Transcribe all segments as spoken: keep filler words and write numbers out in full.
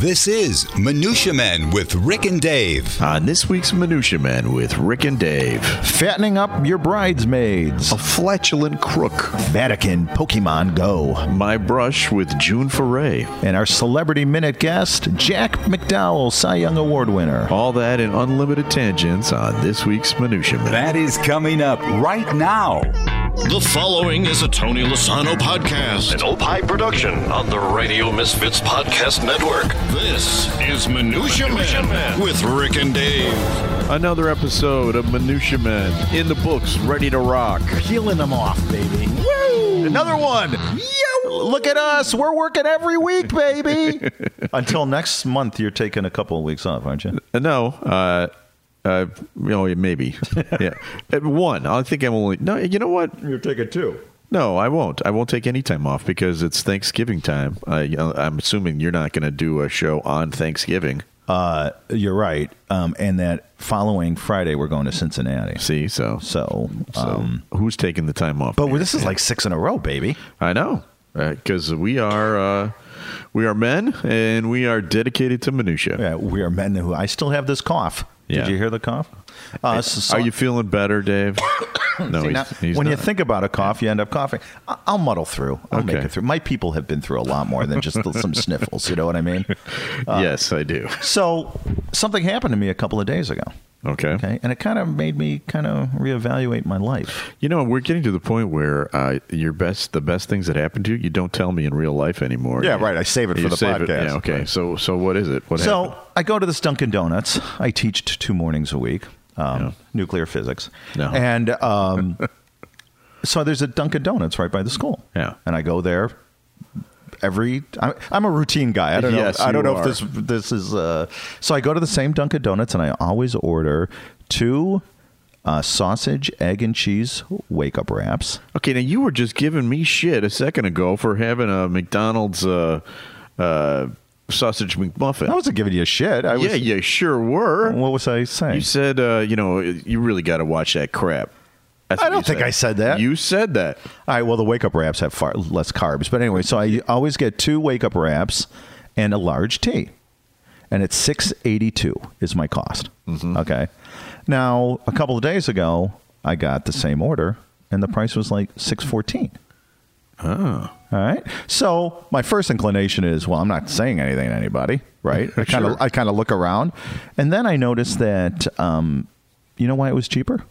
This is Minutia Men with Rick and Dave. On this week's Minutia Men with Rick and Dave. Fattening up your bridesmaids. A flatulent crook. Vatican Pokemon Go. My brush with June Foray. And our Celebrity Minute guest, Jack McDowell, Cy Young Award winner. All that and unlimited tangents on this week's Minutia Men. That is coming up right now. The following is a Tony Lozano podcast, an Opie production on the Radio Misfits Podcast Network. This is Minutia, Minutia Men, Men with Rick and Dave. Another episode of Minutia Men in the books, ready to rock. Peeling them off, baby. Woo! Another one. Yo! Look at us. We're working every week, baby. Until next month, you're taking a couple of weeks off, aren't you? No. Uh... Uh, you know, maybe. Yeah, one. I think I'm only. No, you know what? You're taking two. No, I won't. I won't take any time off because it's Thanksgiving time. I, I'm assuming you're not going to do a show on Thanksgiving. Uh, you're right. Um, and that following Friday, we're going to Cincinnati. See, so so, um, so who's taking the time off? But man? This is like six in a row, baby. I know, because uh, we are. Uh, we are men, and we are dedicated to minutia. Yeah, we are men who. I still have this cough. Yeah. Did you hear the cough? Uh, so, Are you feeling better, Dave? No, See, he's, now, he's when not. You think about a cough, you end up coughing. I'll muddle through. I'll okay. make it through. My people have been through a lot more than just some sniffles. You know what I mean? Uh, yes, I do. So something happened to me a couple of days ago. Okay. Okay. And it kind of made me kind of reevaluate my life. You know, we're getting to the point where uh, your best, the best things that happen to you, you don't tell me in real life anymore. Yeah, you, right. I save it for the podcast. It. Yeah, okay. Right. So, so what is it? What so happened? I go to this Dunkin' Donuts. I teach two mornings a week, um, yeah. nuclear physics, no. and um, so there's a Dunkin' Donuts right by the school. Yeah, and I go there. Every I'm a routine guy. I don't know. Yes, I don't know are. if this this is. Uh, so I go to the same Dunkin' Donuts and I always order two uh, sausage, egg, and cheese wake up wraps. Okay, now you were just giving me shit a second ago for having a McDonald's uh, uh, sausage McMuffin. I wasn't giving you shit. I was, yeah, you sure were. What was I saying? You said uh, you know you really got to watch that crap. I don't think said. I said that. You said that. All right. Well, the wake-up wraps have far less carbs. But anyway, so I always get two wake-up wraps and a large tea. And it's six eighty-two is my cost. Mm-hmm. Okay. Now, a couple of days ago, I got the same order, and the price was like six fourteen. Oh. All right. So my first inclination is, well, I'm not saying anything to anybody, right? I kind of sure. I kind of look around. And then I noticed that, um, you know why it was cheaper?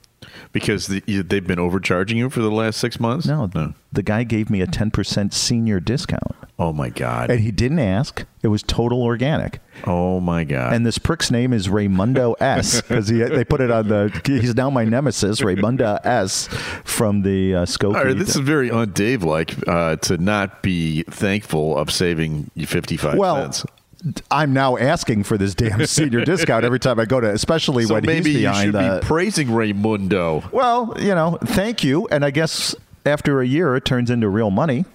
Because the, they've been overcharging you for the last six months? No, no. The guy gave me a ten percent senior discount. Oh, my God. And he didn't ask. It was total organic. Oh, my God. And this prick's name is Raymundo S. Because they put it on the... He's now my nemesis, Raymundo S. from the uh, Skokie. All right, this is very un-Dave-like uh, to not be thankful of saving you fifty-five well, cents. I'm now asking for this damn senior discount every time I go to, especially so when he's behind. Maybe you should the, be praising Raymundo. Well, you know, thank you, and I guess after a year it turns into real money.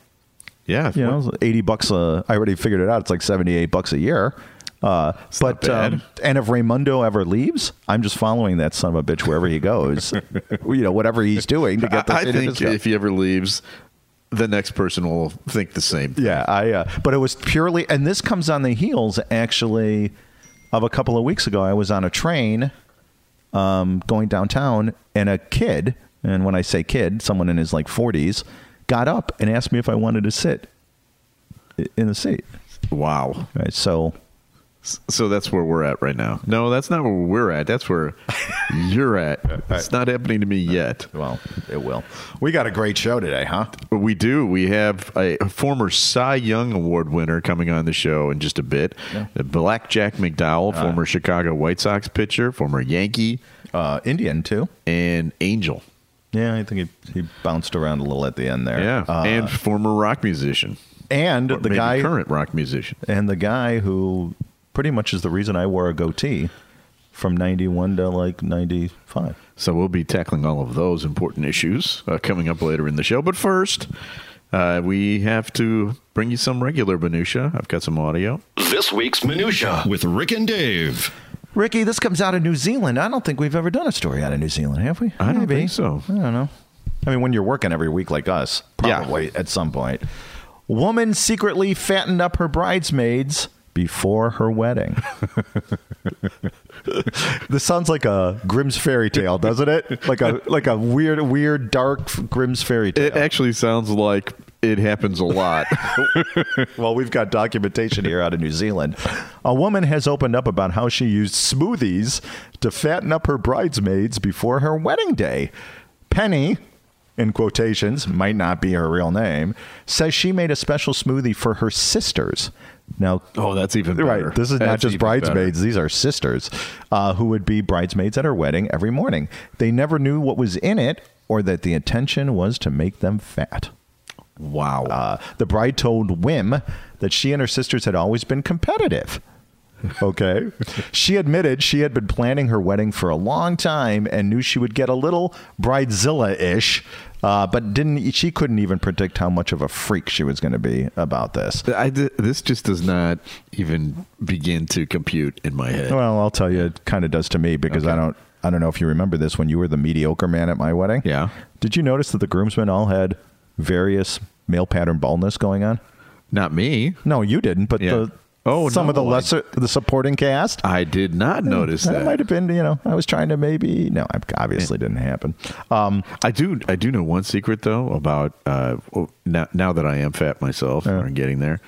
Yeah, you know, eighty bucks. A, I already figured it out. It's like seventy-eight bucks a year. Uh, but um, and if Raymundo ever leaves, I'm just following that son of a bitch wherever he goes. You know, whatever he's doing to get. The I think discount. If he ever leaves. The next person will think the same thing. Yeah, I. Uh, but it was purely, and this comes on the heels, actually, of a couple of weeks ago. I was on a train um, going downtown, and a kid, and when I say kid, someone in his like forties, got up and asked me if I wanted to sit in the seat. Wow. Right, so... So that's where we're at right now. No, that's not where we're at. That's where you're at. It's not happening to me yet. Well, it will. We got a great show today, huh? We do. We have a former Cy Young Award winner coming on the show in just a bit. Yeah. Black Jack McDowell, uh, former Chicago White Sox pitcher, former Yankee. Uh, Indian, too. And Angel. Yeah, I think he, he bounced around a little at the end there. Yeah, uh, and former rock musician. And the guy... current rock musician. And the guy who... pretty much is the reason I wore a goatee from ninety-one to like ninety-five. So we'll be tackling all of those important issues uh, coming up later in the show. But first, uh, we have to bring you some regular minutia. I've got some audio. This week's minutia with Rick and Dave. Ricky, this comes out of New Zealand. I don't think we've ever done a story out of New Zealand, have we? I Maybe. don't think so. I don't know. I mean, when you're working every week like us, probably yeah. at some point. Woman secretly fattened up her bridesmaids before her wedding. This sounds like a Grimm's fairy tale, doesn't it? Like a like a weird, weird, dark Grimm's fairy tale. It actually sounds like it happens a lot. Well, we've got documentation here out of New Zealand. A woman has opened up about how she used smoothies to fatten up her bridesmaids before her wedding day. Penny, in quotations, might not be her real name, says she made a special smoothie for her sisters. Now, oh, that's even better. Right, this is that's not just bridesmaids. Better. These are sisters uh, who would be bridesmaids at her wedding every morning. They never knew what was in it or that the intention was to make them fat. Wow. Uh, the bride told Wim that she and her sisters had always been competitive. Okay. She admitted she had been planning her wedding for a long time and knew she would get a little bridezilla-ish, uh, but didn't. She couldn't even predict how much of a freak she was going to be about this. I, this just does not even begin to compute in my head. Well, I'll tell you, it kind of does to me because okay. I don't. I don't know if you remember this when you were the mediocre man at my wedding. Yeah. Did you notice that the groomsmen all had various male pattern baldness going on? Not me. No, you didn't. But yeah. the. Oh, some no, of the lesser, I, the supporting cast. I did not notice that. That might have been, you know, I was trying to maybe. No, it obviously didn't happen. Um, I do, I do know one secret though about uh, now, now that I am fat myself and yeah. getting there.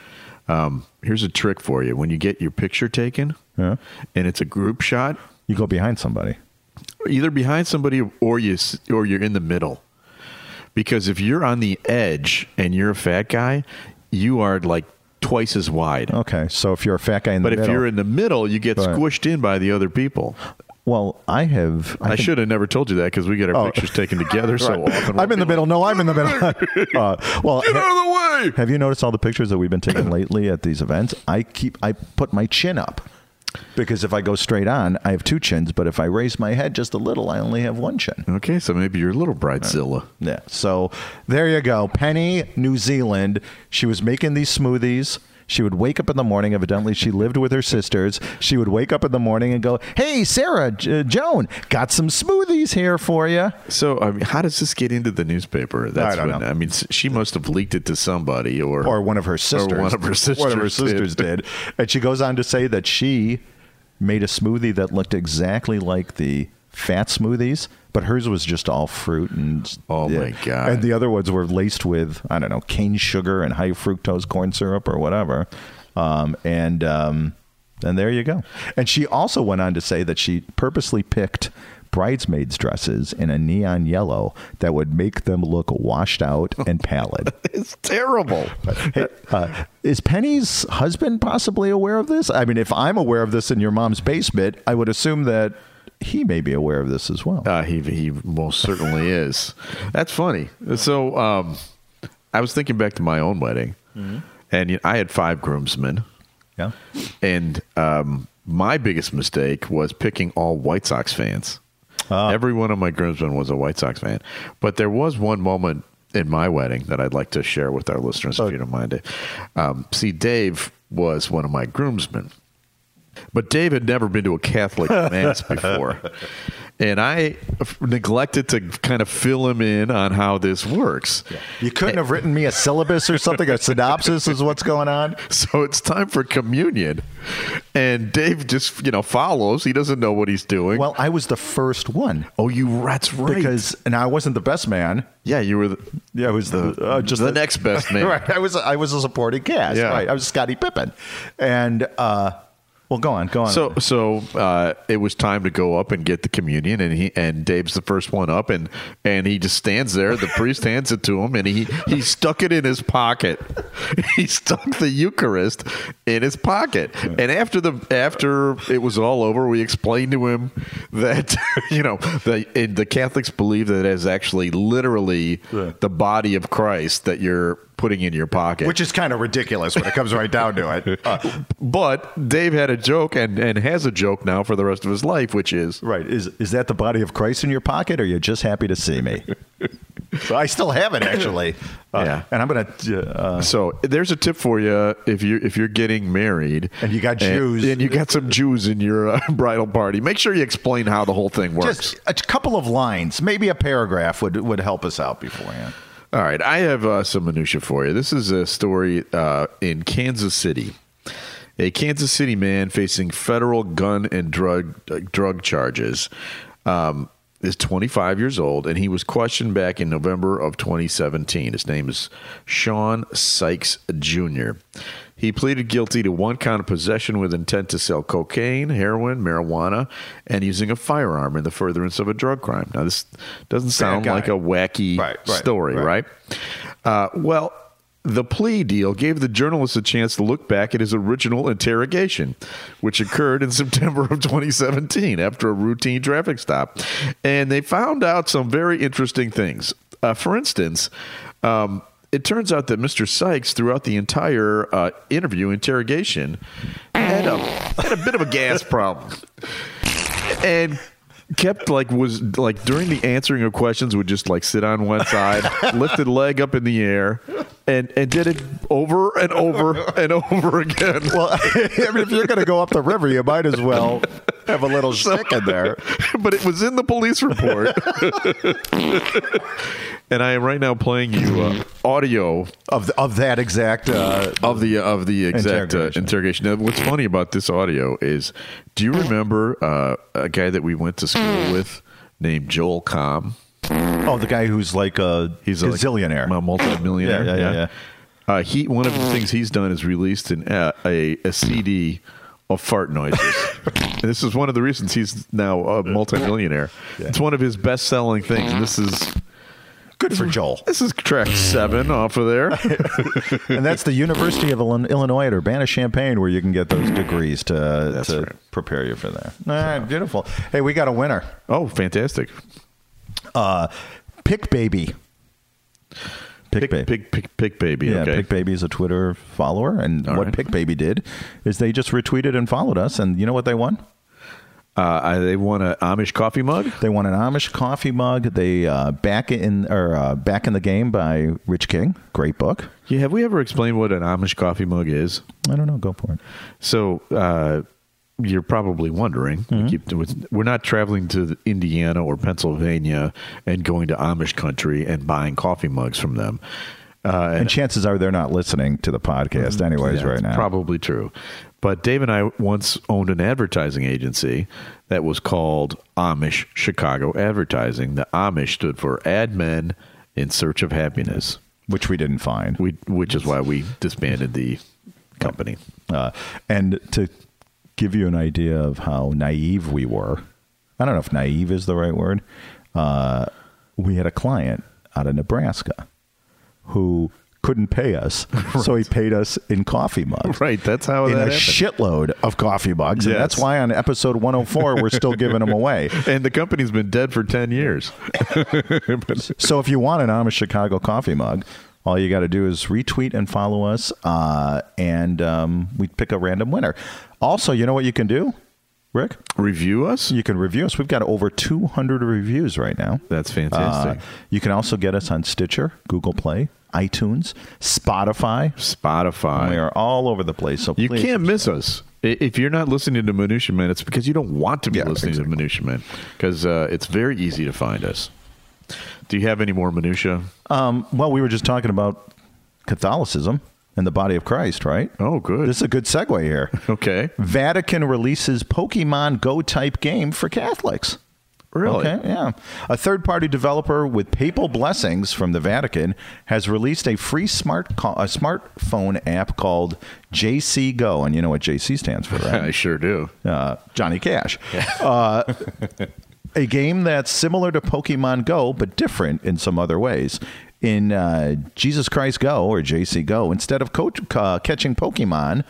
Um, here's a trick for you: when you get your picture taken, yeah. and it's a group shot, you go behind somebody, either behind somebody or you or you're in the middle, because if you're on the edge and you're a fat guy, you are like. Twice as wide. Okay, so if you're a fat guy in the middle. But if you're in the middle, you get squished in by the other people. Well, I have... I, I should have never told you that because we get our oh. pictures taken together right. so often. I'm in the like, middle. No, I'm in the middle. uh, well, get out of the way! Have you noticed all the pictures that we've been taking lately at these events? I keep... I put my chin up because if I go straight on, I have two chins, but if I raise my head just a little, I only have one chin. Okay, so maybe you're a little bridezilla. Right. Yeah, so there you go. Penny, New Zealand. She was making these smoothies. She would wake up in the morning. Evidently, she lived with her sisters. She would wake up in the morning and go, hey, Sarah, J- Joan, got some smoothies here for you. So I mean, how does this get into the newspaper? That's I don't when, know. I mean, she must have leaked it to somebody or, or one of her sisters. Or one of her sisters, one of her sisters did. did. And she goes on to say that she made a smoothie that looked exactly like the fat smoothies, but hers was just all fruit and oh yeah. my god! And the other ones were laced with I don't know cane sugar and high fructose corn syrup or whatever. Um, and um, and there you go. And she also went on to say that she purposely picked bridesmaids' dresses in a neon yellow that would make them look washed out and pallid. It's terrible. Hey, uh, is Penny's husband possibly aware of this? I mean, if I'm aware of this in your mom's basement, I would assume that. He may be aware of this as well. Uh, he he most certainly is. That's funny. So um, I was thinking back to my own wedding, mm-hmm. and you know, I had five groomsmen. Yeah, and um, my biggest mistake was picking all White Sox fans. Ah. Every one of my groomsmen was a White Sox fan, but there was one moment in my wedding that I'd like to share with our listeners, oh. if you don't mind it. Um, see, Dave was one of my groomsmen. But Dave had never been to a Catholic mass before. And I neglected to kind of fill him in on how this works. Yeah. You couldn't have written me a syllabus or something? A synopsis is what's going on? So it's time for communion. And Dave just, you know, follows. He doesn't know what he's doing. Well, I was the first one. Oh, you, that's right. Because, and I wasn't the best man. Yeah, you were. The, yeah, I was the uh, just the, the next best man. Right. I was, I was a supporting cast. Yeah. Right. I was Scottie Pippen. And, uh, well, go on, go on. So, so uh, it was time to go up and get the communion, and he and Dave's the first one up, and and he just stands there. The priest hands it to him, and he he stuck it in his pocket. He stuck the Eucharist in his pocket, and after the after it was all over, we explained to him that you know the the Catholics believe that it is actually literally yeah. the body of Christ that you're. Putting in your pocket, which is kind of ridiculous when it comes right down to it. Uh, but Dave had a joke and, and has a joke now for the rest of his life, which is right. Is is that the body of Christ in your pocket, or are you just happy to see me? So I still have it actually. Uh, yeah, and I'm gonna. Uh, so there's a tip for you if you if you're getting married and you got Jews and, and you got some Jews in your uh, bridal party. Make sure you explain how the whole thing works. Just a couple of lines, maybe a paragraph would would help us out beforehand. All right, I have uh, some minutia for you. This is a story uh, in Kansas City. a Kansas City man facing federal gun and drug uh, drug charges, um, is twenty-five years old, and he was questioned back in November of twenty seventeen. His name is Sean Sykes, Junior He pleaded guilty to one count of possession with intent to sell cocaine, heroin, marijuana, and using a firearm in the furtherance of a drug crime. Now, this doesn't sound like a wacky right, right, story, right? right? Uh, well, the plea deal gave the journalist a chance to look back at his original interrogation, which occurred in September of twenty seventeen after a routine traffic stop. And they found out some very interesting things. Uh, for instance, um, it turns out that Mister Sykes, throughout the entire uh, interview interrogation, had a, had a bit of a gas problem. And kept like was like during the answering of questions would just like sit on one side, lifted leg up in the air, and and did it over and over and over again. Well, I mean, if you're going to go up the river, you might as well have a little shtick in there. But it was in the police report. And I am right now playing you uh, audio of the, of that exact uh, of the of the exact interrogation. Uh, interrogation. Now, what's funny about this audio is, do you remember uh, a guy that we went to school with named Joel Kamm? Oh, the guy who's like a he's a, a like, zillionaire, a multi-millionaire. Yeah, yeah, yeah. yeah. Uh, he one of the things he's done is released an uh, a a C D of fart noises. This is one of the reasons he's now a multi-millionaire. Yeah. It's one of his best-selling things. This is. Good for Joel. This is track seven off of there. And that's the University of Illinois at Urbana-Champaign where you can get those degrees to, to right. prepare you for that. All right, so. Beautiful. Hey, we got a winner. Oh, fantastic. Uh, Pick Baby. Pick, pick Baby. Pick, pick, pick Baby. Yeah, okay. Pick Baby is a Twitter follower. And All what right. Pick Baby did is they just retweeted and followed us. And you know what they won? Uh, they want an Amish coffee mug. They want an Amish coffee mug. They uh, back in or uh, back in the game by Rich King. Great book. Yeah, have we ever explained what an Amish coffee mug is? I don't know. Go for it. So uh, you're probably wondering. Mm-hmm. We keep, we're not traveling to Indiana or Pennsylvania and going to Amish country and buying coffee mugs from them. Uh, and, and chances are they're not listening to the podcast anyways yeah, right now. Probably true. But Dave and I once owned an advertising agency that was called Amish Chicago Advertising. The Amish stood for Ad Men in Search of Happiness. Which we didn't find. We, which is why we disbanded the company. Uh, and to give you an idea of how naive we were, I don't know if naive is the right word, uh, we had a client out of Nebraska who couldn't pay us, right. So he paid us in coffee mugs. Right, that's how in that happened. A shitload of coffee mugs, yes. And that's why on episode one oh four, we're still giving them away. And the company's been dead for ten years. So if you want an Amish Chicago coffee mug, all you got to do is retweet and follow us, uh, and um, we pick a random winner. Also, you know what you can do? Rick? Review us? You can review us. We've got over two hundred reviews right now. That's fantastic. Uh, you can also get us on Stitcher, Google Play, iTunes, Spotify. Spotify. We are all over the place. So You please can't miss us. If you're not listening to Minutia Men, it's because you don't want to be yeah, listening exactly. to Minutia Men because uh, it's very easy to find us. Do you have any more minutia? Um, well, we were just talking about Catholicism. And the body of Christ, right? Oh, good. This is a good segue here. Okay. Vatican releases Pokemon Go type game for Catholics. Really? Okay, yeah. A third-party developer with papal blessings from the Vatican has released a free smart co- a smartphone app called J C Go. And you know what J C stands for, right? I sure do. Uh, Johnny Cash. uh, a game that's similar to Pokemon Go, but different in some other ways. In uh, Jesus Christ Go, or J C Go, instead of coach, uh, catching Pokemon,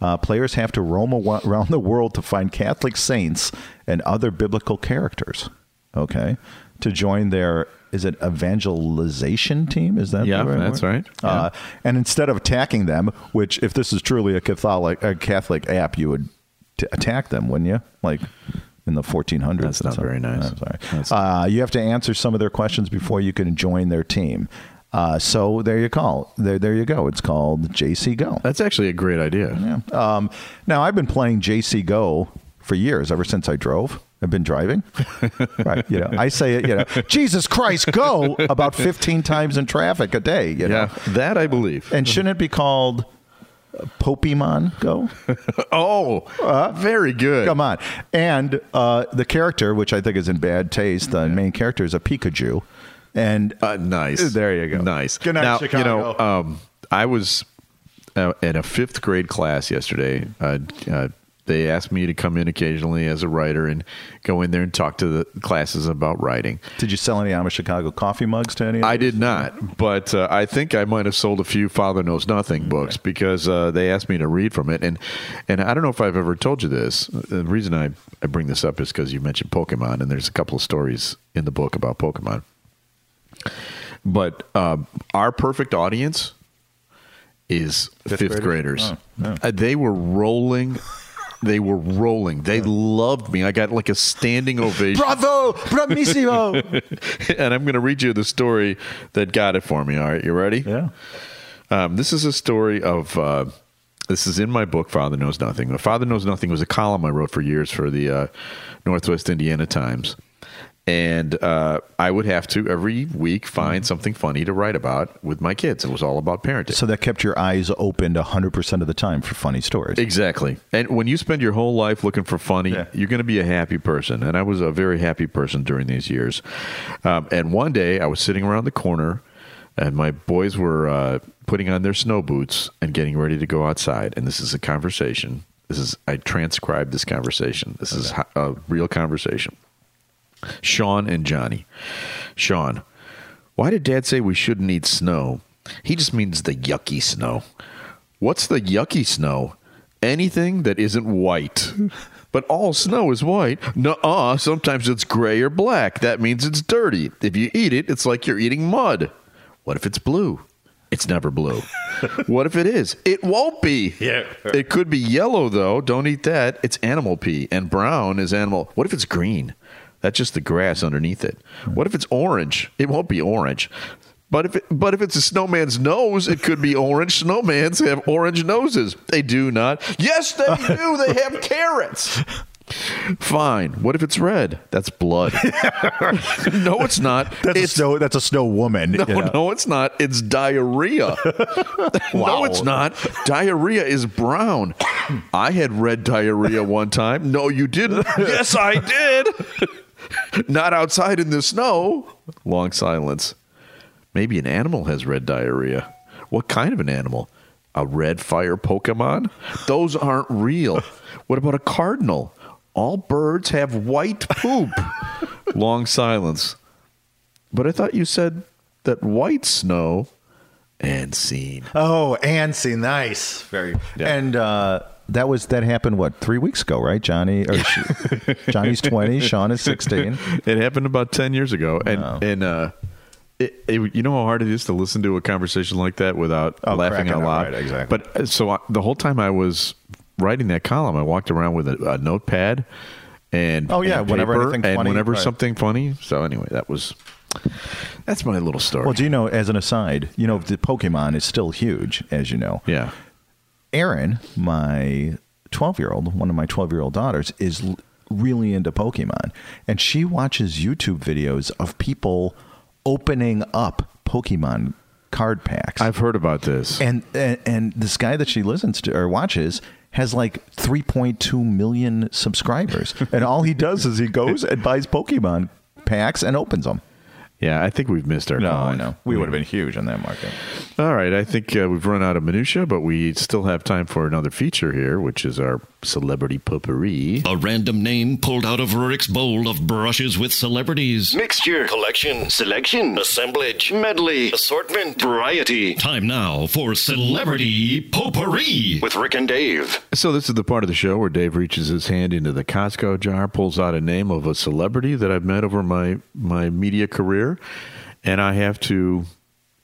uh, players have to roam around the world to find Catholic saints and other biblical characters, okay, to join their, is it evangelization team? Is that yeah, the right that's word? Right. Yeah. Uh, and instead of attacking them, which if this is truly a Catholic, a Catholic app, you would t- attack them, wouldn't you? Like... in the fourteen hundreds. That's not very nice. I'm sorry. Uh, you have to answer some of their questions before you can join their team. Uh, so there you call. There, there you go. It's called J C Go. That's actually a great idea. Yeah. Um, now, I've been playing J C Go for years, ever since I drove. I've been driving. Right. You know, I say it, you know, Jesus Christ, go about fifteen times in traffic a day. You know? Yeah, that I believe. And shouldn't it be called Popemon Go. oh, uh, very good. Come on. And uh, the character, which I think is in bad taste, the main character is a Pikachu. And uh, nice. There you go. Nice. Good night, now, Chicago. You know, um, I was uh, in a fifth grade class yesterday. Uh, uh, they asked me to come in occasionally as a writer and go in there and talk to the classes about writing. Did you sell any Amish Chicago coffee mugs to any of I those? Did not, but uh, I think I might have sold a few Father Knows Nothing books, okay, because uh, they asked me to read from it. And and I don't know if I've ever told you this. The reason I, I bring this up is because you mentioned Pokemon, and there's a couple of stories in the book about Pokemon. But um, our perfect audience is fifth, fifth graders. graders. Oh, yeah. uh, they were rolling... They were rolling. They yeah. loved me. I got like a standing ovation. Bravo! Bravissimo! And I'm going to read you the story that got it for me. All right, you ready? Yeah. Um, this is a story of, uh, this is in my book, Father Knows Nothing. Father Knows Nothing was a column I wrote for years for the uh, Northwest Indiana Times. And uh, I would have to, every week, find something funny to write about with my kids. It was all about parenting. So that kept your eyes opened one hundred percent of the time for funny stories. Exactly. And when you spend your whole life looking for funny, yeah. you're going to be a happy person. And I was a very happy person during these years. Um, and one day, I was sitting around the corner, and my boys were uh, putting on their snow boots and getting ready to go outside. And this is a conversation. This is I transcribed this conversation. This okay. is a real conversation. Sean and Johnny. Sean, why did Dad say we shouldn't eat snow? He just means the yucky snow. What's the yucky snow? Anything that isn't white. But all snow is white. Nuh-uh, sometimes it's gray or black. That means it's dirty. If you eat it, it's like you're eating mud. What if it's blue? It's never blue. What if it is? It won't be. Yeah. It could be yellow, though. Don't eat that. It's animal pee. And brown is animal. What if it's green? That's just the grass underneath it. What if it's orange? It won't be orange. But if it, but if it's a snowman's nose, it could be orange. Snowmans have orange noses. They do not. Yes, they do. They have carrots. Fine. What if it's red? That's blood. No, it's not. That's, it's, a snow, that's a snow woman. No, you know? No, it's not. It's diarrhea. Wow. No, it's not. Diarrhea is brown. I had red diarrhea one time. No, you didn't. Yes, I did. Not outside in the snow. Long silence. Maybe an animal has red diarrhea. What kind of an animal? A red fire Pokemon? Those aren't real. What about a cardinal? All birds have white poop. Long silence. But I thought you said that white snow and scene. Oh, and scene. Nice. Very. Yeah. And, uh, That was that happened, what, three weeks ago, right? Johnny, or she, Johnny's twenty, Sean is sixteen. It happened about ten years ago. And, wow. and uh, it, it, you know how hard it is to listen to a conversation like that without oh, laughing out loud? Right, exactly. But so I, the whole time I was writing that column, I walked around with a, a notepad and oh, yeah, and whenever paper and funny, whenever right. something funny. So anyway, that was... That's my little story. Well, do you know, as an aside, you know, the Pokemon is still huge, as you know. Yeah. Aaron, my twelve-year-old, one of my twelve-year-old daughters, is l- really into Pokemon. And she watches YouTube videos of people opening up Pokemon card packs. I've heard about this. And and, and this guy that she listens to or watches has like three point two million subscribers. And all he does is he goes and buys Pokemon packs and opens them. Yeah, I think we've missed our No, I know. We, we would have been huge on that market. All right. I think uh, we've run out of minutia, but we still have time for another feature here, which is our celebrity potpourri. A random name pulled out of Rurik's bowl of brushes with celebrities. Mixture, collection, selection, assemblage, medley, assortment, variety. Time now for celebrity potpourri with Rick and Dave. So this is the part of the show where Dave reaches his hand into the Costco jar, pulls out a name of a celebrity that I've met over my, my media career, and I have to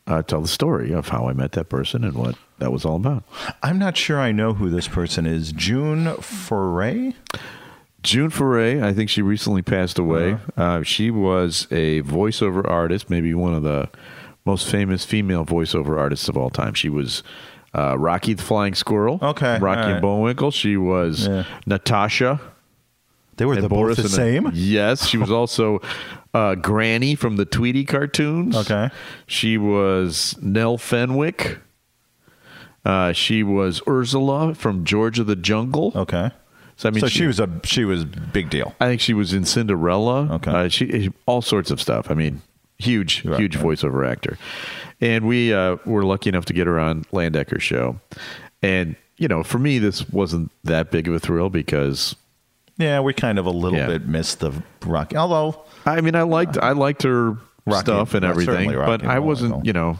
uh, tell the story of how I met that person and what that was all about. I'm not sure I know who this person is. June Foray? June Foray. I think she recently passed away. Uh-huh. Uh, she was a voiceover artist, maybe one of the most famous female voiceover artists of all time. She was uh, Rocky the Flying Squirrel. Okay. Rocky right. and Bullwinkle. She was yeah. Natasha. They were the both the same? A, yes. She was also uh, Granny from the Tweety cartoons. Okay. She was Nell Fenwick. Uh, she was Ursula from George of the Jungle. Okay. So, I mean, so she, she was a she was big deal. I think she was in Cinderella. Okay. Uh, she all sorts of stuff. I mean, huge, right, huge right. voiceover actor. And we uh, were lucky enough to get her on Landecker's show. And, you know, for me, this wasn't that big of a thrill because... Yeah, we kind of a little yeah. bit missed the Rocky. Although... I mean, I liked I liked her Rocky, stuff and well, everything, but I wasn't, well. you know...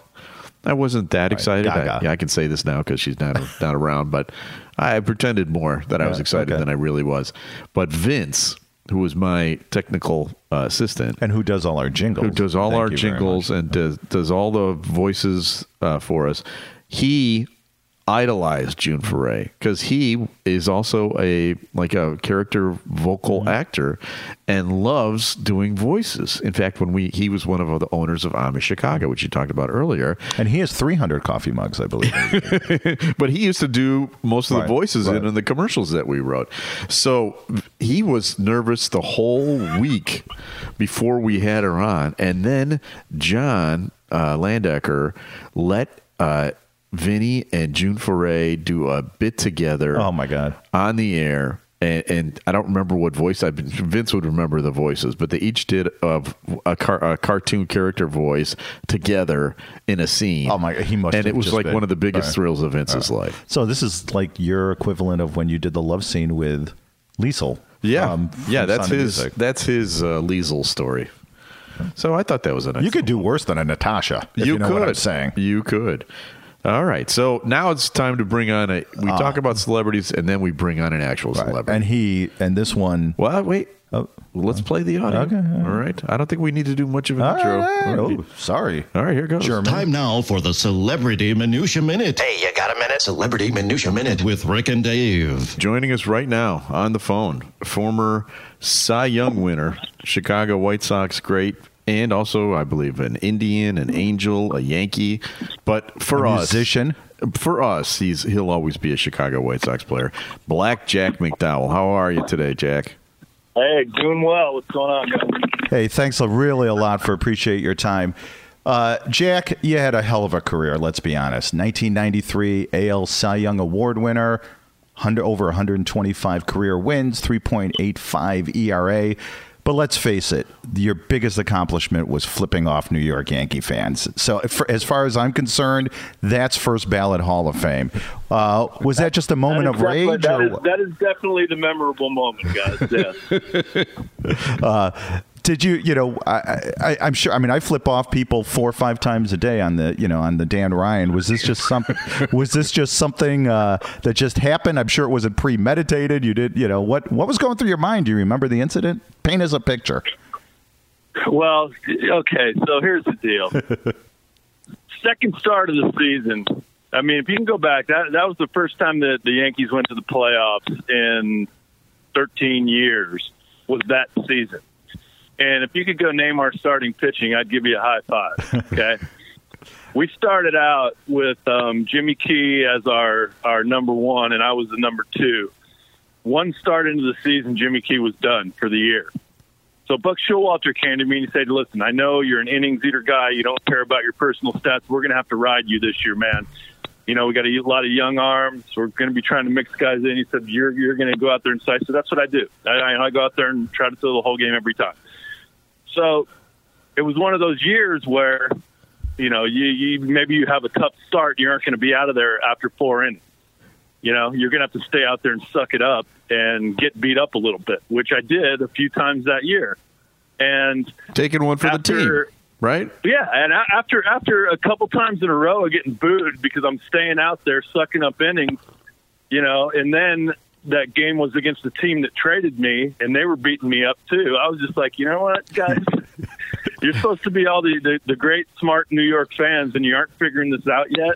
I wasn't that right. excited. I, yeah, I can say this now because she's not not around, but I pretended more that yeah, I was excited okay. than I really was. But Vince, who was my technical uh, assistant. And who does all our jingles. Who does all Thank our jingles and does, does all the voices uh, for us. He idolized June Foray because he is also a like a character vocal mm-hmm. actor and loves doing voices. In fact, when we he was one of the owners of Amish Chicago, which you talked about earlier, and he has three hundred coffee mugs, I believe. But he used to do most of right, the voices right. in, in the commercials that we wrote. So he was nervous the whole week before we had her on, and then John uh, Landecker let. Uh, Vinny and June Foray do a bit together. Oh my God! On the air, and, and I don't remember what voice. I Vince would remember the voices, but they each did a, a, car, a cartoon character voice together in a scene. Oh my! He must. And have it was like been, one of the biggest right. thrills of Vince's right. life. So this is like your equivalent of when you did the love scene with Liesel. Yeah, um, yeah. That's his, that's his. That's uh, his Liesel story. So I thought that was an. You could do worse than a Natasha. If you, you know could. What I'm saying. You could. All right, so now it's time to bring on a. We uh, talk about celebrities, and then we bring on an actual right. celebrity. And he and this one. Well, wait. Oh, let's play the audio. Okay, all, right. all right. I don't think we need to do much of an all intro. Right. Oh, sorry. All right, here goes. German. Time now for the Celebrity Minutia Minute. Hey, you got a minute? Celebrity Minutia Minute with Rick and Dave. Joining us right now on the phone, former Cy Young winner, Chicago White Sox great. And also, I believe, an Indian, an angel, a Yankee. But for a us, musician. For us, he's he'll always be a Chicago White Sox player. Black Jack McDowell. How are you today, Jack? Hey, doing well. What's going on, guys? Hey, thanks really a lot for appreciate your time. Uh, Jack, you had a hell of a career, let's be honest. nineteen ninety-three A L Cy Young Award winner, over one hundred twenty-five career wins, three point eight five E R A. But let's face it, your biggest accomplishment was flipping off New York Yankee fans. So for, as far as I'm concerned, that's first ballot Hall of Fame. Uh, was that just a moment of rage? That is, that is definitely the memorable moment, guys. Yeah. uh, did you, you know, I, I, I'm sure, I mean, I flip off people four or five times a day on the, you know, on the Dan Ryan. Was this just something, was this just something uh, that just happened? I'm sure it wasn't premeditated. You did, you know, what, what was going through your mind? Do you remember the incident? Paint us a picture. Well, okay. So here's the deal. Second start of the season. I mean, if you can go back, that, that was the first time that the Yankees went to the playoffs in thirteen years was that season. And if you could go name our starting pitching, I'd give you a high five, okay? We started out with um, Jimmy Key as our, our number one, and I was the number two. One start into the season, Jimmy Key was done for the year. So Buck Showalter came to me and he said, listen, I know you're an innings eater guy. You don't care about your personal stats. We're going to have to ride you this year, man. You know, we got a lot of young arms. We're going to be trying to mix guys in. He said, you're you're going to go out there and slice. So that's what I do. I, I, I go out there and try to throw the whole game every time. So it was one of those years where, you know, you, you maybe you have a tough start. You aren't going to be out of there after four innings. You know, you're going to have to stay out there and suck it up and get beat up a little bit, which I did a few times that year. And taking one for after, the team, right? Yeah, and after after a couple times in a row of getting booed because I'm staying out there sucking up innings, you know, and then that game was against the team that traded me, and they were beating me up, too. I was just like, you know what, guys? You're supposed to be all the, the, the great, smart New York fans, and you aren't figuring this out yet.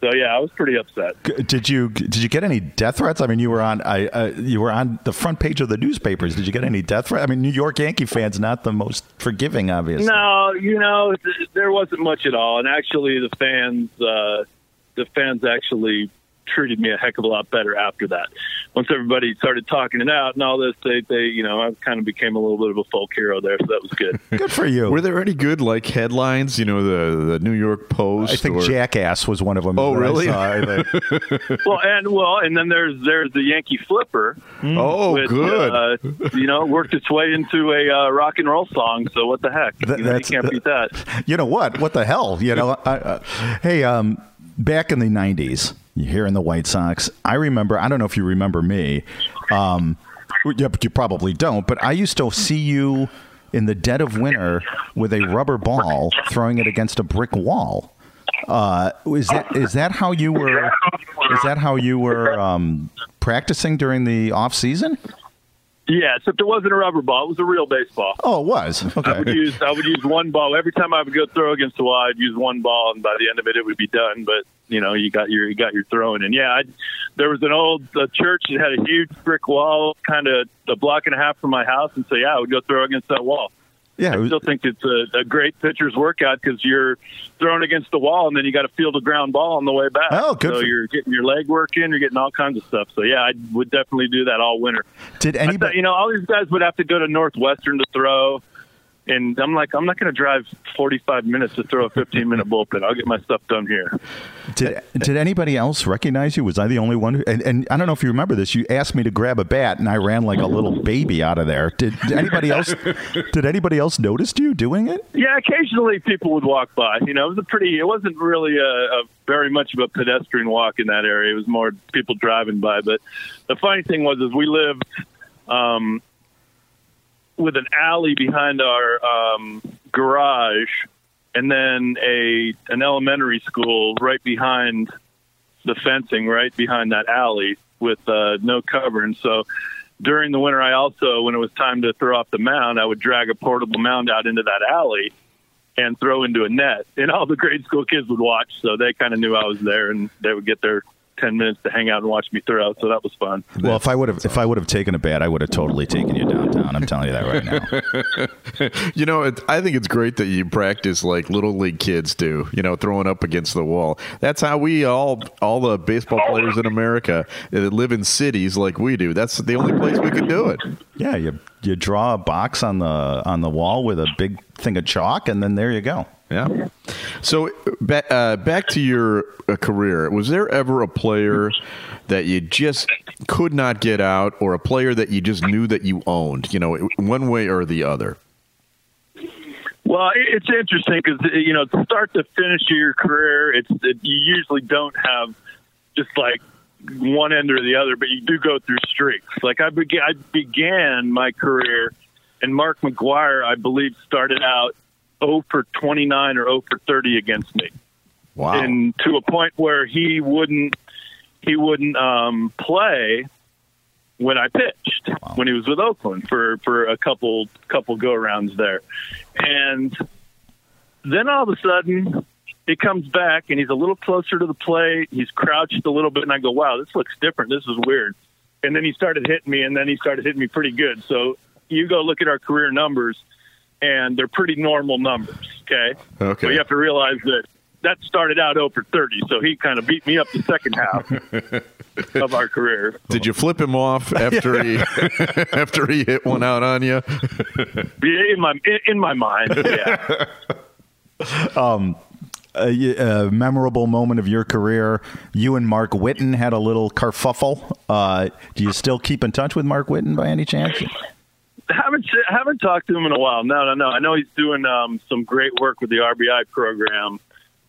So, yeah, I was pretty upset. Did you did you get any death threats? I mean, you were on I uh, you were on the front page of the newspapers. Did you get any death threats? I mean, New York Yankee fans, not the most forgiving, obviously. No, you know, th- there wasn't much at all. And actually, the fans, uh, the fans actually treated me a heck of a lot better after that. Once everybody started talking it out and all this, they, they, you know, I kind of became a little bit of a folk hero there, so that was good. Good for you. Were there any good, like, headlines? You know, the, the New York Post? I think or... Jackass was one of them. Oh, really? I saw, well, and well, and then there's there's the Yankee Flipper. Mm. Oh, which, good. Uh, you know, worked its way into a uh, rock and roll song, so what the heck? Th- you know, you can't beat that. You know what? What the hell? You know, I, uh, hey, um, back in the nineties, here in the White Sox, I remember, I don't know if you remember me, um, you probably don't, but I used to see you in the dead of winter with a rubber ball throwing it against a brick wall. Uh, is that is that how you were? Is that how you were um, practicing during the off season? Yeah, except it wasn't a rubber ball; it was a real baseball. Oh, it was. Okay. I would use I would use one ball every time I would go throw against the wall. I'd use one ball, and by the end of it, it would be done. But you know, you got your you got your throwing, and yeah, I, there was an old uh, church that had a huge brick wall, kind of a block and a half from my house, and so yeah, I would go throw against that wall. Yeah, was, I still think it's a, a great pitcher's workout because you're thrown against the wall and then you got to field a ground ball on the way back. Oh, good. So you're getting your leg work in, you're getting all kinds of stuff. So, yeah, I would definitely do that all winter. Did anybody? I thought, you know, all these guys would have to go to Northwestern to throw. And I'm like, I'm not going to drive forty-five minutes to throw a fifteen-minute bullpen. I'll get my stuff done here. Did did anybody else recognize you? Was I the only one? Who, and, and I don't know if you remember this. You asked me to grab a bat, and I ran like a little baby out of there. Did, did anybody else? Did anybody else notice you doing it? Yeah, occasionally people would walk by. You know, it was a pretty. It wasn't really a, a very much of a pedestrian walk in that area. It was more people driving by. But the funny thing was, is we lived. Um, with an alley behind our um, garage and then a an elementary school right behind the fencing, right behind that alley with uh, no cover. And so during the winter, I also, when it was time to throw off the mound, I would drag a portable mound out into that alley and throw into a net. And all the grade school kids would watch, so they kind of knew I was there, and they would get their ten minutes to hang out and watch me throw out, so that was fun. Well, if I would have if I would have taken a bat, I would have totally taken you downtown. I'm telling you that right now. You know, it, I think it's great that you practice like little league kids do, you know, throwing up against the wall. That's how we all all the baseball players in America that live in cities like we do. That's the only place we can do it. Yeah, you you draw a box on the on the wall with a big thing of chalk, and then there you go. Yeah. So uh, back to your uh, career. Was there ever a player that you just could not get out, or a player that you just knew that you owned, you know, one way or the other? Well, it's interesting because, you know, to start to finish your career, it's it, you usually don't have just like one end or the other, but you do go through streaks. Like I, be- I began my career, and Mark McGuire, I believe, started out oh for twenty-nine or oh for thirty against me. Wow. And to a point where he wouldn't he wouldn't um, play when I pitched. Wow. When he was with Oakland for, for a couple couple go-arounds there. And then all of a sudden he comes back and he's a little closer to the plate. He's crouched a little bit, and I go, wow, this looks different. This is weird. And then he started hitting me, and then he started hitting me pretty good. So you go look at our career numbers, and they're pretty normal numbers, okay? Okay. But you have to realize that that started out oh for thirty, so he kind of beat me up the second half of our career. Did you flip him off after he after he hit one out on you? In my in my mind, yeah. Um, a, a memorable moment of your career, you and Mark Witten had a little kerfuffle. Uh, do you still keep in touch with Mark Witten by any chance? Haven't haven't talked to him in a while. No, no, no. I know he's doing um, some great work with the R B I program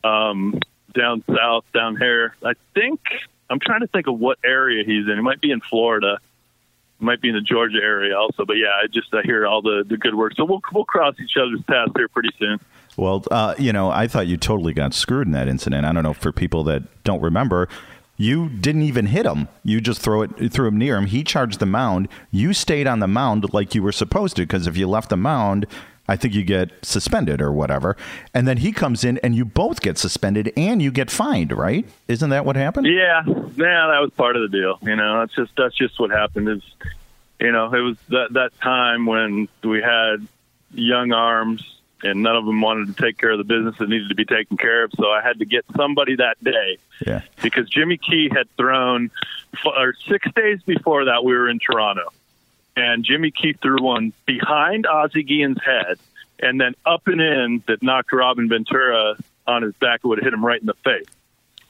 um, down south, down here. I think I'm trying to think of what area he's in. He might be in Florida, he might be in the Georgia area also. But yeah, I just I hear all the, the good work. So we'll we'll cross each other's paths here pretty soon. Well, uh, you know, I thought you totally got screwed in that incident. I don't know, for people that don't remember. You didn't even hit him. You just throw it threw him near him. He charged the mound. You stayed on the mound like you were supposed to, because if you left the mound, I think you get suspended or whatever. And then he comes in, and you both get suspended, and you get fined, right? Isn't that what happened? Yeah, yeah, that was part of the deal. You know, that's just that's just what happened. Is you know, it was that that time when we had young arms and none of them wanted to take care of the business that needed to be taken care of. So I had to get somebody that day, yeah. because Jimmy Key had thrown, or six days before that, we were in Toronto, and Jimmy Key threw one behind Ozzie Guillen's head, and then up and in that knocked Robin Ventura on his back. It would have hit him right in the face.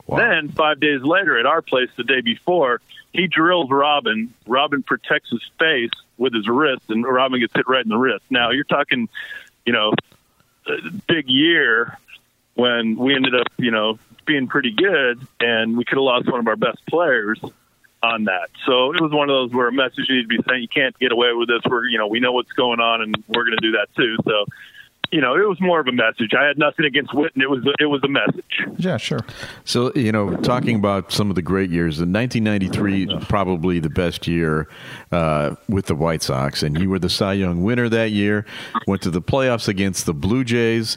Wow. Then five days later at our place the day before, he drills Robin. Robin protects his face with his wrist, and Robin gets hit right in the wrist. Now, you're talking, you know, big year when we ended up, you know, being pretty good, and we could have lost one of our best players on that. So it was one of those where a message needed to be sent. You can't get away with this. We're, you know, we know what's going on, and we're going to do that too. So, you know, it was more of a message. I had nothing against Witten. It was a, it was a message. Yeah, sure. So, you know, talking about some of the great years, in nineteen ninety-three, probably the best year uh, with the White Sox. And you were the Cy Young winner that year, went to the playoffs against the Blue Jays.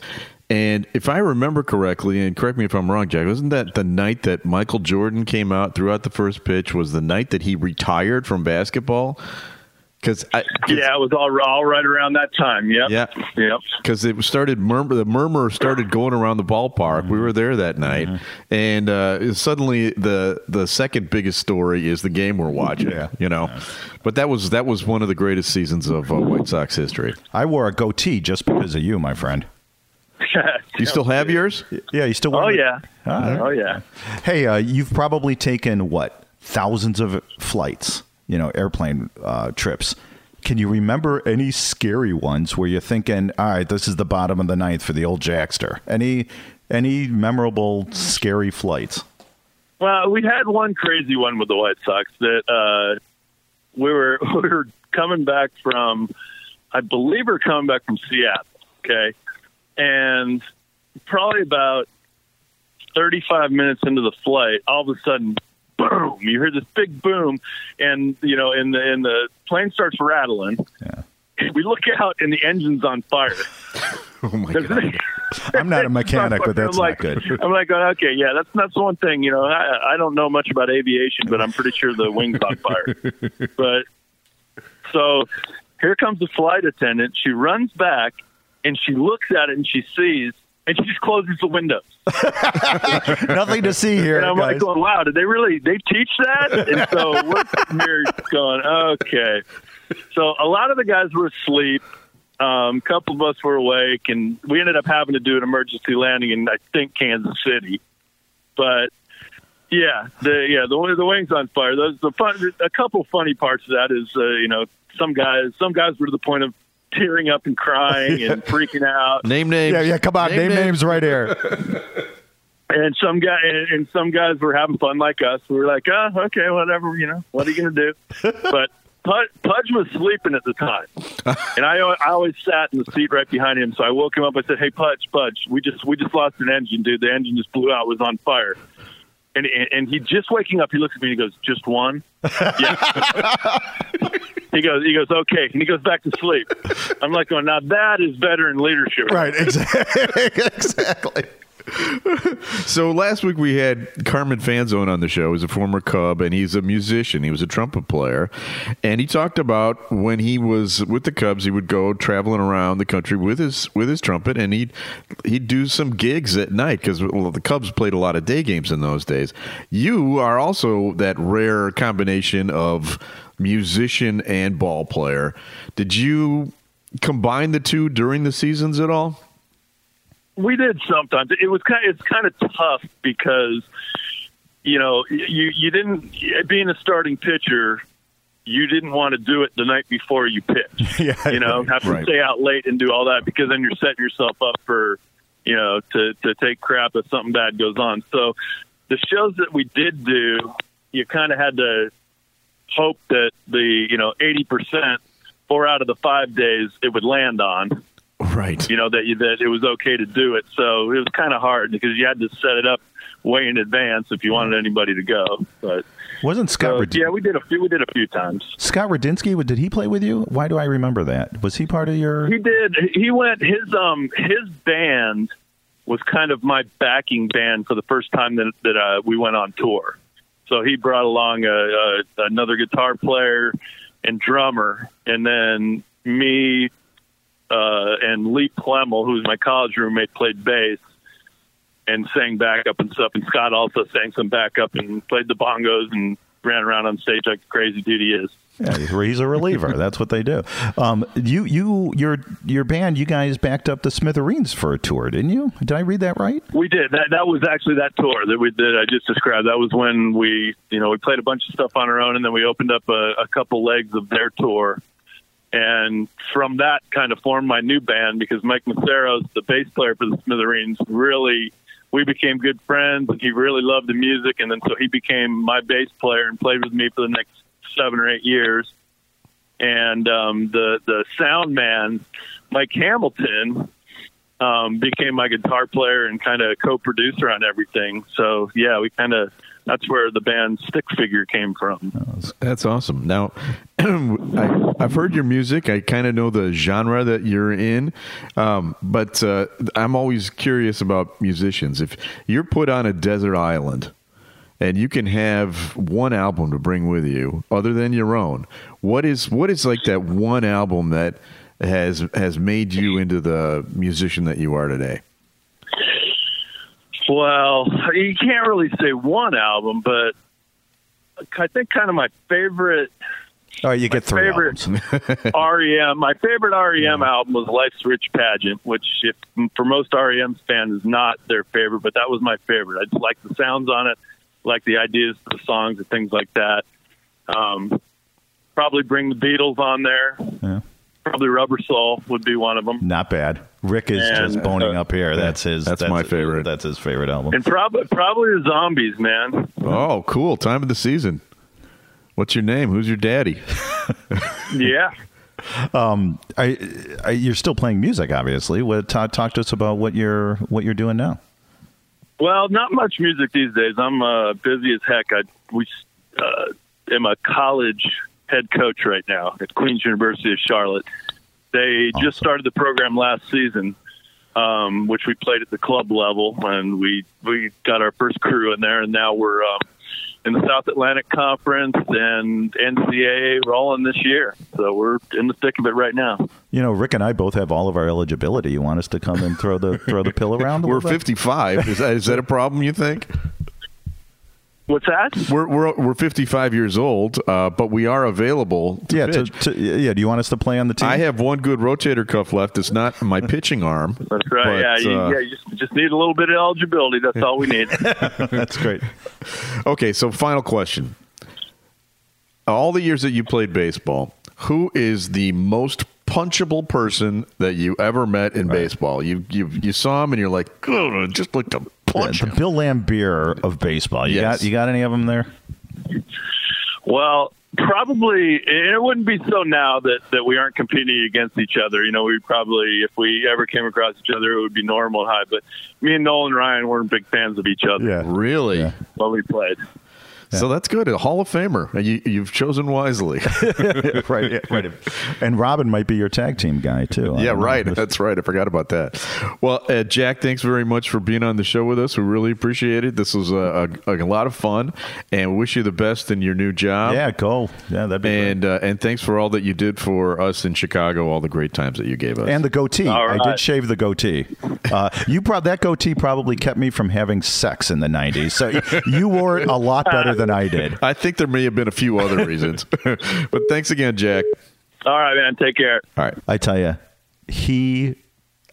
And if I remember correctly, and correct me if I'm wrong, Jack, wasn't that the night that Michael Jordan came out, threw out the first pitch, was the night that he retired from basketball? Cause I, cause, yeah, it was all, all right around that time. Yep. Yeah, yeah, because it started murmur. The murmur started going around the ballpark. Mm-hmm. We were there that night, mm-hmm. and uh, suddenly the the second biggest story is the game we're watching. Yeah. You know, yeah. But that was that was one of the greatest seasons of uh, White Sox history. I wore a goatee just because of you, my friend. You still have yours? Yeah, you still wear? Oh it? yeah, uh, oh yeah. Hey, uh, you've probably taken what thousands of flights. You know, airplane uh, trips. Can you remember any scary ones where you're thinking, all right, this is the bottom of the ninth for the old Jackster? Any any memorable scary flights? Well, we had one crazy one with the White Sox that uh, we were we were coming back from, I believe we we're coming back from Seattle, okay? And probably about thirty-five minutes into the flight, all of a sudden, boom, you hear this big boom, and you know, and the and the plane starts rattling. Yeah. We look out and the engine's on fire. Oh my God. I'm not a mechanic, but that's like, not good. I'm like, okay, yeah, that's that's one thing, you know, I, I don't know much about aviation, but I'm pretty sure the wing's on fire. But so here comes the flight attendant, she runs back and she looks at it and she sees, and she just closes the windows. Nothing to see here. And I'm guys. like, going, wow, did they really, they teach that? And so we're here going, okay. So a lot of the guys were asleep. Um, a couple of us were awake, and we ended up having to do an emergency landing in, I think, Kansas City. But, yeah, the yeah the, the wing's on fire. Those, the fun, a couple funny parts of that is, uh, you know, some guys, some guys were to the point of tearing up and crying and freaking out. Name names. Yeah, yeah. Come on, name, name names right here. And some guy, and some guys were having fun like us. We were like, oh, okay, whatever, you know, what are you gonna do? But Pudge, Pudge was sleeping at the time, and I, I always sat in the seat right behind him. So I woke him up. I said, "Hey, Pudge, Pudge, we just we just lost an engine, dude. The engine just blew out. It was on fire." And and, and he just waking up. He looks at me and he goes, "Just one." Yeah. He goes, he goes, okay, and he goes back to sleep. I'm like going, now that is veteran leadership. Right, exactly. Exactly. So last week we had Carmen Fanzone on the show. He's a former Cub, and he's a musician. He was a trumpet player. And he talked about when he was with the Cubs, he would go traveling around the country with his with his trumpet, and he'd, he'd do some gigs at night because well, the Cubs played a lot of day games in those days. You are also that rare combination of musician and ball player. Did you combine the two during the seasons at all? We did sometimes. It was kind of, it's kind of tough because, you know, you, you didn't, being a starting pitcher, you didn't want to do it the night before you pitch. Yeah, you know, have to right. stay out late and do all that because then you're setting yourself up for, you know, to, to take crap if something bad goes on. So the shows that we did do, you kind of had to hope that the, you know, eighty percent, four out of the five days it would land on. Right. You know, that you, that it was okay to do it. So it was kind of hard because you had to set it up way in advance if you wanted anybody to go. But wasn't Scott? So, Rad- yeah, we did a few. We did a few times. Scott Radinsky, did he play with you? Why do I remember that? Was he part of your? He did. He went. His um his band was kind of my backing band for the first time that that uh, we went on tour. So he brought along a, a, another guitar player and drummer, and then me. uh, and Lee Plemel, who's my college roommate, played bass and sang backup and stuff. And Scott also sang some backup and played the bongos and ran around on stage like the crazy dude he is. Yeah, he's a reliever. That's what they do. Um, you, you, your, your band, you guys backed up the Smithereens for a tour, didn't you? Did I read that right? We did. That that was actually that tour that we did. I just described. That was when we, you know, we played a bunch of stuff on our own, and then we opened up a, a couple legs of their tour, and from that kind of formed my new band, because Mike Macero, the bass player for the Smithereens, really. We became good friends. He really loved the music, and then so he became my bass player and played with me for the next seven or eight years. And um, the the sound man, Mike Hamilton, um, became my guitar player and kind of co-producer on everything. So yeah, we kind of that's where the band Stick Figure came from. That's awesome. Now, I, I've heard your music. I kind of know the genre that you're in, um, but uh, I'm always curious about musicians. If you're put on a desert island and you can have one album to bring with you other than your own, what is what is like that one album that has has made you into the musician that you are today? Well, you can't really say one album, but I think kind of my favorite... Oh, you get three albums. R E M, my favorite R E M yeah. album was Life's Rich Pageant, which if, for most R E M fans is not their favorite, but that was my favorite. I just like the sounds on it, like the ideas for the songs and things like that. Um, probably bring the Beatles on there. Yeah. Probably Rubber Soul would be one of them. Not bad. Rick is and, just boning uh, up here. That's his. That's, that's my his, favorite. That's his favorite album. And probably probably the Zombies, man. Oh, cool. Time of the season. What's your name? Who's your daddy? yeah. Um, I, I, you're still playing music, obviously. What, talk, talk to us about what you're what you're doing now. Well, not much music these days. I'm uh, busy as heck. I we uh, am a college head coach right now at Queen's University of Charlotte. They awesome. Just started the program last season, um, which we played at the club level, and we, we got our first crew in there, and now we're um, in the South Atlantic Conference and N C A A rolling this year. So we're in the thick of it right now. You know, Rick and I both have all of our eligibility. You want us to come and throw the throw the pill around a little bit? We're fifty-five. Is that, is that a problem, you think? What's that? We're we're we're fifty-five years old, uh, but we are available to yeah, pitch. To, to, yeah, do you want us to play on the team? I have one good rotator cuff left. It's not my pitching arm. That's right. But, yeah, you, uh, yeah, you just, just need a little bit of eligibility. That's all we need. That's great. Okay, so final question. All the years that you played baseball, who is the most punchable person that you ever met in right. baseball? You you you saw him and you're like, oh, just looked up. Yeah, the Bill Laimbeer of baseball. You yes. got you got any of them there? Well, probably. It wouldn't be so now that, that we aren't competing against each other. You know, we probably, if we ever came across each other, it would be normal and high. But me and Nolan Ryan weren't big fans of each other. Yeah, really? Yeah. When we played. Yeah. So that's good. A Hall of Famer. You, you've chosen wisely. right, yeah, right. And Robin might be your tag team guy, too. Yeah, right. Know. That's right. I forgot about that. Well, uh, Jack, thanks very much for being on the show with us. We really appreciate it. This was a, a, a lot of fun, and wish you the best in your new job. Yeah, cool. Yeah, that'd be and, great. Uh, and thanks for all that you did for us in Chicago, all the great times that you gave us. And the goatee. Right. I did shave the goatee. Uh, you pro- That goatee probably kept me from having sex in the nineties. So you wore it a lot better than I did. I think there may have been a few other reasons. But thanks again, Jack. All right, man. Take care. All right. I tell you, he,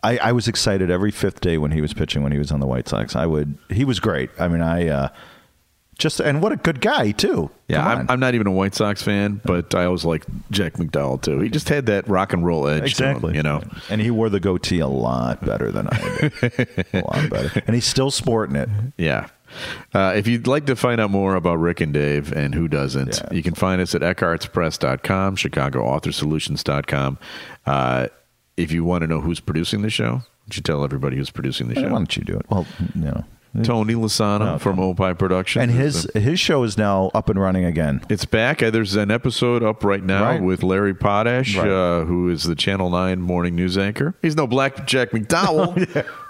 I, I was excited every fifth day when he was pitching, when he was on the White Sox. I would, he was great. I mean, I uh, just, and what a good guy, too. Yeah, I'm, I'm not even a White Sox fan, but I always liked Jack McDowell, too. He just had that rock and roll edge exactly. to him, you know. And he wore the goatee a lot better than I did. A lot better. And he's still sporting it. Yeah. Uh, if you'd like to find out more about Rick and Dave and who doesn't, yeah, you can find us at eckarts press dot com, chicago author solutions dot com. Uh, if you want to know who's producing the show, why don't you tell everybody who's producing the show? Why don't you do it? Well, you know. Tony Lozano no, from Opie Productions. And his his show is now up and running again. It's back. There's an episode up right now right. with Larry Potash, right. uh, who is the Channel nine morning news anchor. He's no Black Jack McDowell.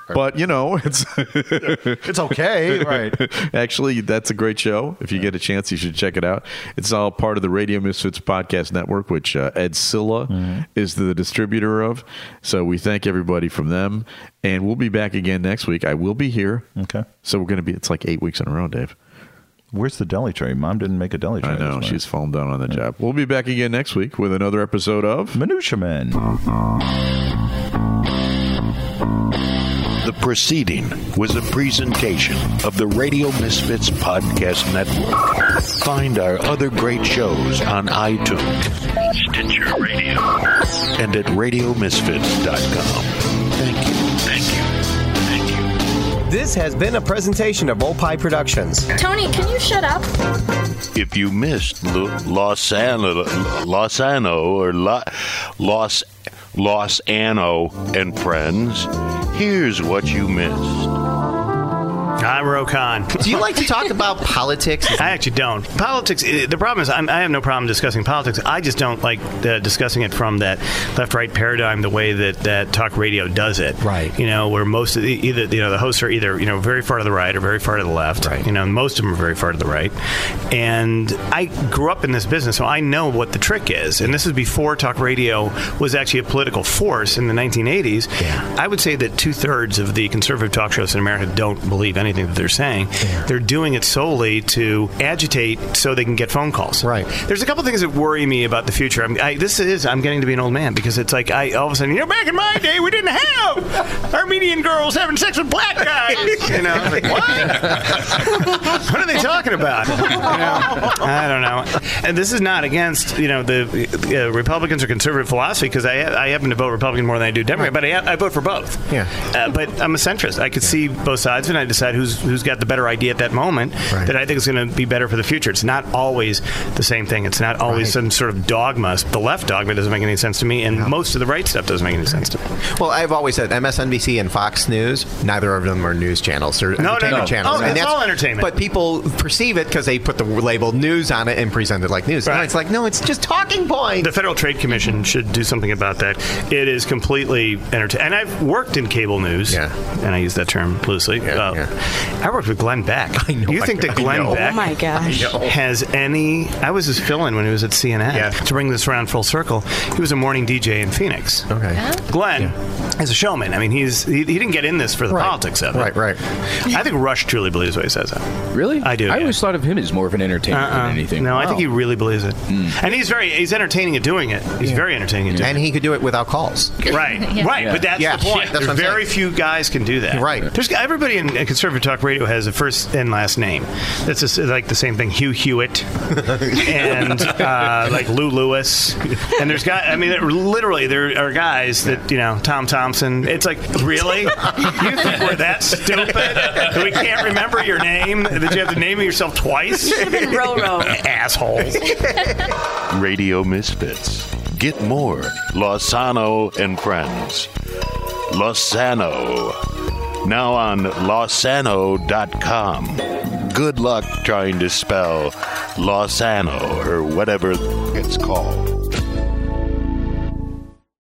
But, you know, it's it's okay. Right. Actually, that's a great show. If you yeah. get a chance, you should check it out. It's all part of the Radio Misfits Podcast Network, which uh, Ed Silla mm-hmm. is the distributor of. So we thank everybody from them. And we'll be back again next week. I will be here. Okay. So we're going to be, it's like eight weeks in a row, Dave. Where's the deli tray? Mom didn't make a deli tray. I know. She's fallen down on the yeah. job. We'll be back again next week with another episode of Minutia Men. The preceding was a presentation of the Radio Misfits Podcast Network. Find our other great shows on iTunes, Stitcher Radio, and at radio misfits dot com. Thank you. This has been a presentation of Old Pie Productions. Tony, can you shut up? If you missed L- Lozano, Lozano or La- Los Lozano and Friends, here's what you missed. I'm Ro Khan. Do you like to talk about politics? I actually don't. Politics, the problem is I'm, I have no problem discussing politics. I just don't like the, discussing it from that left-right paradigm the way that, that talk radio does it. Right. You know, where most of the, either, you know, the hosts are either, you know, very far to the right or very far to the left. Right. You know, most of them are very far to the right. And I grew up in this business, so I know what the trick is. And this is before talk radio was actually a political force in the nineteen eighties. Yeah. I would say that two-thirds of the conservative talk shows in America don't believe anything that they're saying. Yeah. They're doing it solely to agitate so they can get phone calls. Right. There's a couple things that worry me about the future. I'm, I, this is, I'm getting to be an old man because it's like, I all of a sudden, you know, back in my day, we didn't have Armenian girls having sex with black guys. You know, like, what? What are they talking about? You know, I don't know. And this is not against, you know, the uh, Republicans or conservative philosophy, because I, I happen to vote Republican more than I do Democrat, but I, I vote for both. Yeah. Uh, but I'm a centrist. I could yeah. see both sides, and I decide who Who's, who's got the better idea at that moment right. that I think is going to be better for the future. It's not always the same thing. It's not always right. some sort of dogma. The left dogma doesn't make any sense to me, and no. most of the right stuff doesn't make any sense to me. Well, I've always said M S N B C and Fox News, neither of them are news channels. They're no, entertainment no, no. channels. Oh, and it's that's, all entertainment. But people perceive it because they put the label news on it and present it like news. Right. And it's like, no, it's just talking points. The Federal Trade Commission should do something about that. It is completely entertaining. And I've worked in cable news, yeah. and I use that term loosely. Yeah, uh, yeah. I worked with Glenn Beck. I know. You think that Glenn Beck oh my gosh. has any... I was his fill-in when he was at C N N. Yeah. To bring this around full circle, he was a morning D J in Phoenix. Okay. Huh? Glenn yeah. is a showman. I mean, he's he, he didn't get in this for the right. politics of it. Right, right. I think Rush truly believes what he says. That. Really? I do. I yeah. always thought of him as more of an entertainer uh-uh. than anything. No, wow. I think he really believes it. Mm. And he's very he's entertaining at doing it. He's yeah. very entertaining at doing and it. And he could do it without calls. Right. yeah. Right, yeah. but that's yeah. the point. Yeah. That's There's very few guys can do that. Right. There's everybody in, in conservative talk radio has a first and last name. That's just like the same thing. Hugh Hewitt and uh, like Lou Lewis. And there's guys, I mean, literally there are guys that, you know, Tom Thompson. It's like, really? You think we're that stupid that we can't remember your name? That you have to name it yourself twice? You should have been Roro. Assholes. Radio Misfits. Get more Lozano and Friends. Lozano. Now on Lozano dot com. Good luck trying to spell Lozano or whatever it's called.